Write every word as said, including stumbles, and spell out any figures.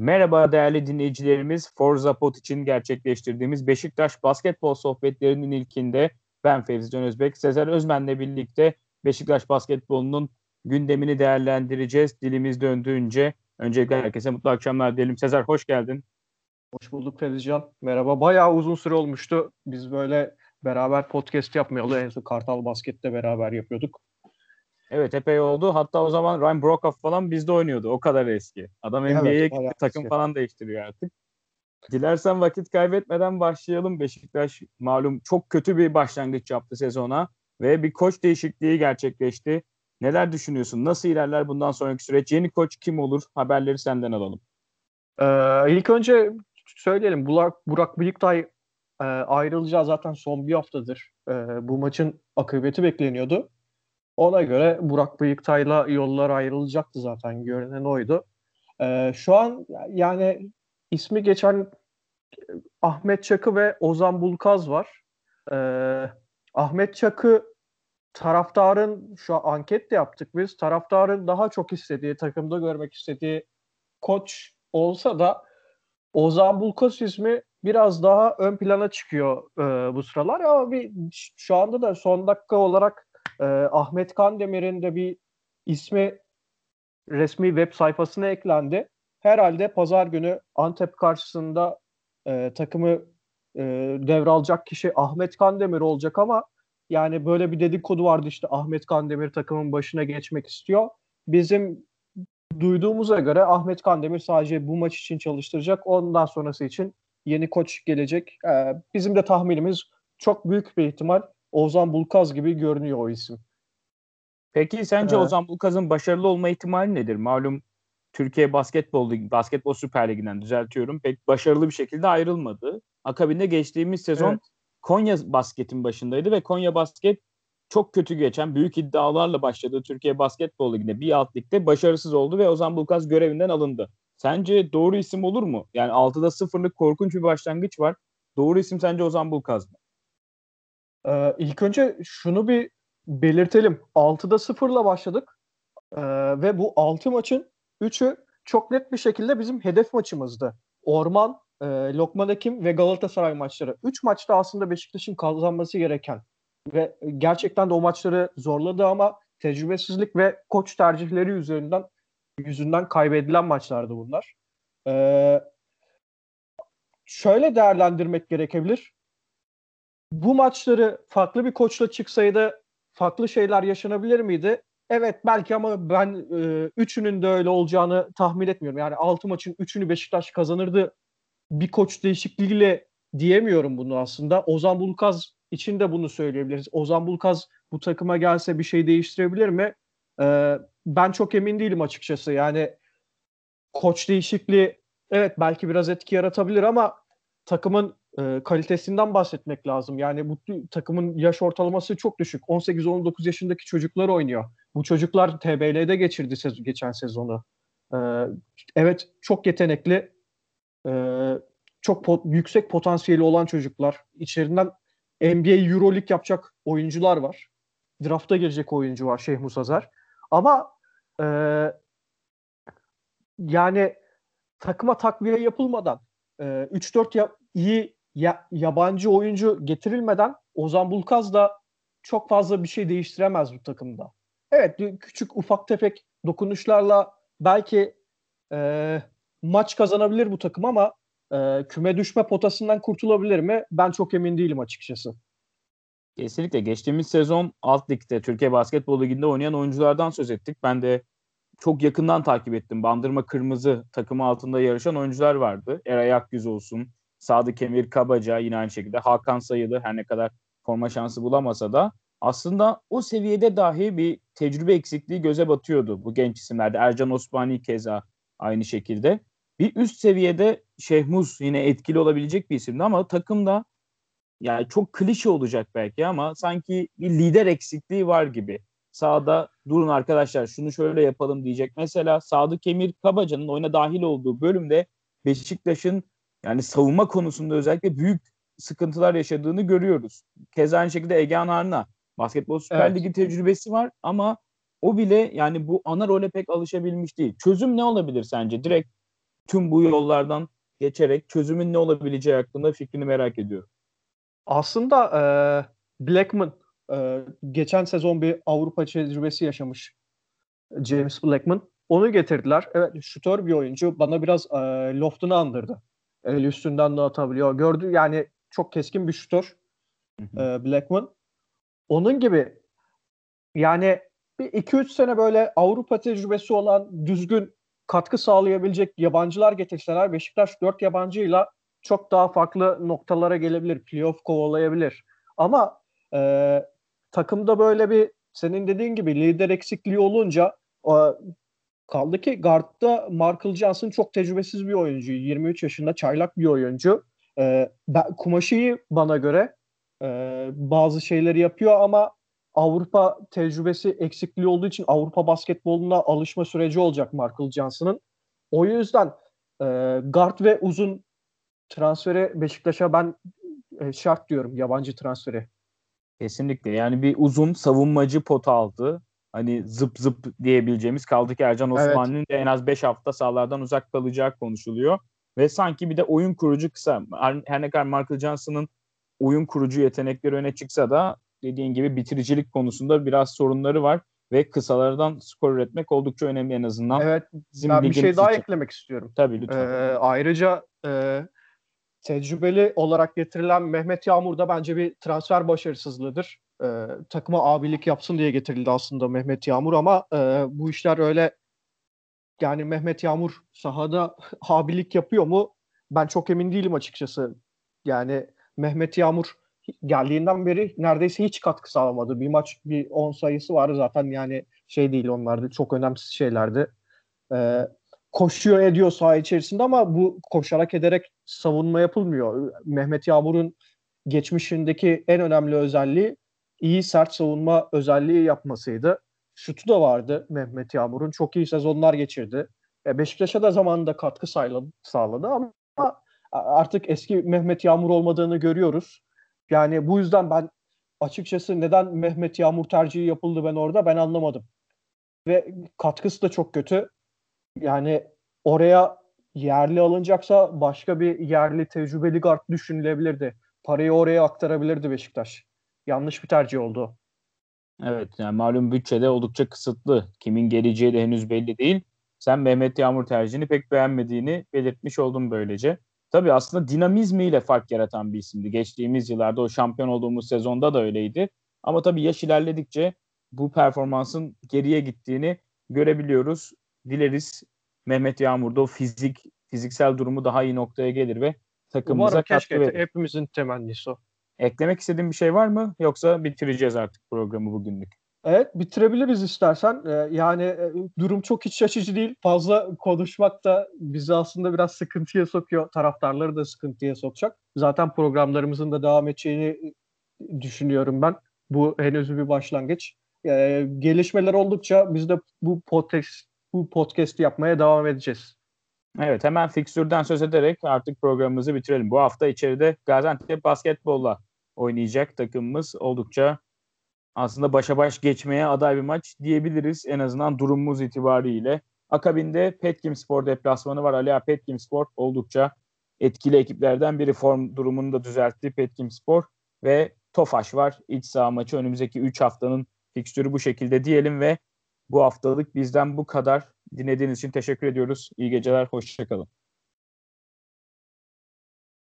Merhaba değerli dinleyicilerimiz, Forza Pot için gerçekleştirdiğimiz Beşiktaş Basketbol sohbetlerinin ilkinde ben Fevzican Özbek, Sezer Özmen'le birlikte Beşiktaş Basketbolu'nun gündemini değerlendireceğiz dilimiz döndüğünce. Öncelikle herkese mutlu akşamlar diyelim. Sezer hoş geldin. Hoş bulduk Fevzican. Merhaba. Bayağı uzun süre olmuştu. Biz böyle beraber podcast yapmayalı. En son Kartal Basket'te beraber yapıyorduk. Evet, epey oldu. Hatta o zaman Ryan Brockhoff falan bizde oynuyordu. O kadar eski. Adam N B A'ye evet, gitti, takım eski. Falan değiştiriyor artık. Dilersen vakit kaybetmeden başlayalım. Beşiktaş malum çok kötü bir başlangıç yaptı sezona ve bir koç değişikliği gerçekleşti. Neler düşünüyorsun? Nasıl ilerler bundan sonraki süreç? Yeni koç kim olur? Haberleri senden alalım. Ee, ilk önce söyleyelim. Burak, Burak Bıyıktay e, ayrılacağı zaten son bir haftadır. E, bu maçın akıbeti bekleniyordu. Ona göre Burak Bıyıktay'la yollar ayrılacaktı zaten. Görünen oydu. Ee, şu an yani ismi geçen Ahmet Çakı ve Ozan Bulkaz var. Ee, Ahmet Çakı taraftarın, şu an anket de yaptık biz, taraftarın daha çok istediği, takımda görmek istediği koç olsa da Ozan Bulkaz ismi biraz daha ön plana çıkıyor e, bu sıralar. Ama bir, şu anda da son dakika olarak Ee, Ahmet Kandemir'in de bir ismi resmi web sayfasına eklendi. Herhalde pazar günü Antep karşısında e, takımı e, devralacak kişi Ahmet Kandemir olacak ama yani böyle bir dedikodu vardı, işte Ahmet Kandemir takımın başına geçmek istiyor. Bizim duyduğumuza göre Ahmet Kandemir sadece bu maç için çalıştıracak. Ondan sonrası için yeni koç gelecek. Ee, bizim de tahminimiz çok büyük bir ihtimal Ozan Bulkaz gibi görünüyor o isim. Peki sence evet. Ozan Bulkaz'ın başarılı olma ihtimali nedir? Malum Türkiye Basketbol Ligi, Basketbol Süper Ligi'nden düzeltiyorum. Pek başarılı bir şekilde ayrılmadı. Akabinde geçtiğimiz sezon evet. Konya Basket'in başındaydı ve Konya Basket çok kötü geçen, büyük iddialarla başladığı Türkiye Basketbol Ligi'nde bir alt ligde başarısız oldu ve Ozan Bulkaz görevinden alındı. Sence doğru isim olur mu? Yani altıda sıfırlık korkunç bir başlangıç var. Doğru isim sence Ozan Bulkaz mı? Ee, ilk önce şunu bir belirtelim. altıda sıfırla başladık ee, ve bu altı maçın üçü çok net bir şekilde bizim hedef maçımızdı. Orman, e, Lokman Hekim ve Galatasaray maçları. üç maçta aslında Beşiktaş'ın kazanması gereken ve gerçekten de o maçları zorladı ama tecrübesizlik ve koç tercihleri üzerinden yüzünden kaybedilen maçlardı bunlar. Ee, şöyle değerlendirmek gerekebilir. Bu maçları farklı bir koçla çıksaydı farklı şeyler yaşanabilir miydi? Evet belki ama ben e, üçünün de öyle olacağını tahmin etmiyorum. Yani altı maçın üçünü Beşiktaş kazanırdı bir koç değişikliğiyle diyemiyorum bunu aslında. Ozan Bulkaz için de bunu söyleyebiliriz. Ozan Bulkaz bu takıma gelse bir şey değiştirebilir mi? E, ben çok emin değilim açıkçası. Yani koç değişikliği evet belki biraz etki yaratabilir ama takımın E, kalitesinden bahsetmek lazım. Yani bu takımın yaş ortalaması çok düşük. on sekiz on dokuz yaşındaki çocuklar oynuyor. Bu çocuklar T B L'de geçirdi sez- geçen sezonu. E, evet çok yetenekli, e, çok pot- yüksek potansiyeli olan çocuklar. İçerinden N B A Euroleague yapacak oyuncular var. Drafta girecek oyuncu var, Şehmus Hazer. Ama e, yani takıma takviye yapılmadan e, üç dört yap- iyi Ya, yabancı oyuncu getirilmeden Ozan Bulkaz da çok fazla bir şey değiştiremez bu takımda. Evet küçük ufak tefek dokunuşlarla belki e, maç kazanabilir bu takım ama e, küme düşme potasından kurtulabilir mi? Ben çok emin değilim açıkçası. Kesinlikle geçtiğimiz sezon alt ligde Türkiye Basketbol Ligi'nde oynayan oyunculardan söz ettik. Ben de çok yakından takip ettim. Bandırma Kırmızı takımı altında yarışan oyuncular vardı. Eray Akgüz olsun. Sadık Emir Kabaca yine aynı şekilde. Hakan Sayılı her ne kadar forma şansı bulamasa da aslında o seviyede dahi bir tecrübe eksikliği göze batıyordu bu genç isimlerde. Ercan Osmani keza aynı şekilde. Bir üst seviyede Şehmus yine etkili olabilecek bir isimdi ama takımda yani çok klişe olacak belki ama sanki bir lider eksikliği var gibi. Sağda durun arkadaşlar şunu şöyle yapalım diyecek. Mesela Sadık Emir Kabaca'nın oyuna dahil olduğu bölümde Beşiktaş'ın yani savunma konusunda özellikle büyük sıkıntılar yaşadığını görüyoruz. Keza aynı şekilde Ege Anar'la Basketbol Süper evet. Ligi tecrübesi var ama o bile yani bu ana role pek alışabilmiş değil. Çözüm ne olabilir sence? Direkt tüm bu yollardan geçerek çözümün ne olabileceği hakkında fikrini merak ediyorum. Aslında e, Blackman e, geçen sezon bir Avrupa tecrübesi yaşamış James Blackman. Onu getirdiler. Evet, şutör bir oyuncu. Bana biraz e, Lofton'u andırdı. El üstünden de atabiliyor. Gördü yani çok keskin bir şutör e, Blackman. Onun gibi yani bir iki üç sene böyle Avrupa tecrübesi olan düzgün katkı sağlayabilecek yabancılar getirseler Beşiktaş dört yabancıyla çok daha farklı noktalara gelebilir. Playoff kovalayabilir. Ama e, takımda böyle bir senin dediğin gibi lider eksikliği olunca e, kaldı ki guard'da Markel Johnson çok tecrübesiz bir oyuncu. yirmi üç yaşında çaylak bir oyuncu. E, ben, Kumaşı'yı bana göre e, bazı şeyleri yapıyor ama Avrupa tecrübesi eksikliği olduğu için Avrupa basketboluna alışma süreci olacak Markel Johnson'ın. O yüzden e, guard ve uzun transferi Beşiktaş'a ben e, şart diyorum, yabancı transferi. Kesinlikle yani bir uzun savunmacı pot aldı. Hani zıp zıp diyebileceğimiz, kaldı ki Ercan Osmani'nin evet. de en az beş hafta sahalardan uzak kalacağı konuşuluyor. Ve sanki bir de oyun kurucu kısa. Her ne kadar Markel Johnson'ın oyun kurucu yetenekleri öne çıksa da dediğin gibi bitiricilik konusunda biraz sorunları var ve kısalardan skor üretmek oldukça önemli en azından. Evet, ben bir şey daha için eklemek istiyorum. Tabii lütfen. Ee, ayrıca e, tecrübeli olarak getirilen Mehmet Yağmur da bence bir transfer başarısızlığıdır. E, takıma abilik yapsın diye getirildi aslında Mehmet Yağmur ama e, bu işler öyle yani Mehmet Yağmur sahada abilik yapıyor mu? Ben çok emin değilim açıkçası. Yani Mehmet Yağmur geldiğinden beri neredeyse hiç katkı sağlamadı. Bir maç bir on sayısı vardı zaten yani şey değil, onlardı çok önemsiz şeylerdi. Ee, koşuyor ediyor saha içerisinde ama bu koşarak ederek savunma yapılmıyor. Mehmet Yağmur'un geçmişindeki en önemli özelliği iyi sert savunma özelliği yapmasıydı. Şutu da vardı Mehmet Yağmur'un. Çok iyi sezonlar geçirdi. Beşiktaş'a da zamanında katkı sağladı ama artık eski Mehmet Yağmur olmadığını görüyoruz. Yani bu yüzden ben açıkçası neden Mehmet Yağmur tercihi yapıldı ben orada ben anlamadım. Ve katkısı da çok kötü. Yani oraya yerli alınacaksa başka bir yerli tecrübeli guard düşünülebilirdi. Parayı oraya aktarabilirdi Beşiktaş. Yanlış bir tercih oldu. Evet yani malum bütçede oldukça kısıtlı. Kimin geleceği de henüz belli değil. Sen Mehmet Yağmur tercihini pek beğenmediğini belirtmiş oldun böylece. Tabii aslında dinamizmiyle fark yaratan bir isimdi. Geçtiğimiz yıllarda o şampiyon olduğumuz sezonda da öyleydi. Ama tabii yaş ilerledikçe bu performansın geriye gittiğini görebiliyoruz. Dileriz Mehmet Yağmur'da o fizik, fiziksel durumu daha iyi noktaya gelir ve takımımıza umarım, katkı verir. Keşke, hepimizin temennisi o. Eklemek istediğin bir şey var mı? Yoksa bitireceğiz artık programı bugünlük. Evet, bitirebiliriz istersen. Ee, yani durum çok iç açıcı değil. Fazla konuşmak da bizi aslında biraz sıkıntıya sokuyor. Taraftarları da sıkıntıya sokacak. Zaten programlarımızın da devam edeceğini düşünüyorum ben. Bu henüz bir başlangıç. Ee, gelişmeler oldukça biz de bu podcast, bu podcast'i yapmaya devam edeceğiz. Evet, hemen fikstürden söz ederek artık programımızı bitirelim. Bu hafta içeride Gaziantep basketbolla oynayacak takımımız oldukça aslında başa baş geçmeye aday bir maç diyebiliriz en azından durumumuz itibariyle. Akabinde Petkim Spor deplasmanı var. Aliya Petkim Spor oldukça etkili ekiplerden biri. Form durumunu da düzeltti Petkim Spor ve Tofaş var. İç saha maçı önümüzdeki üç haftanın fikstürü bu şekilde diyelim ve bu haftalık bizden bu kadar. Dinlediğiniz için teşekkür ediyoruz. İyi geceler, hoşça kalın.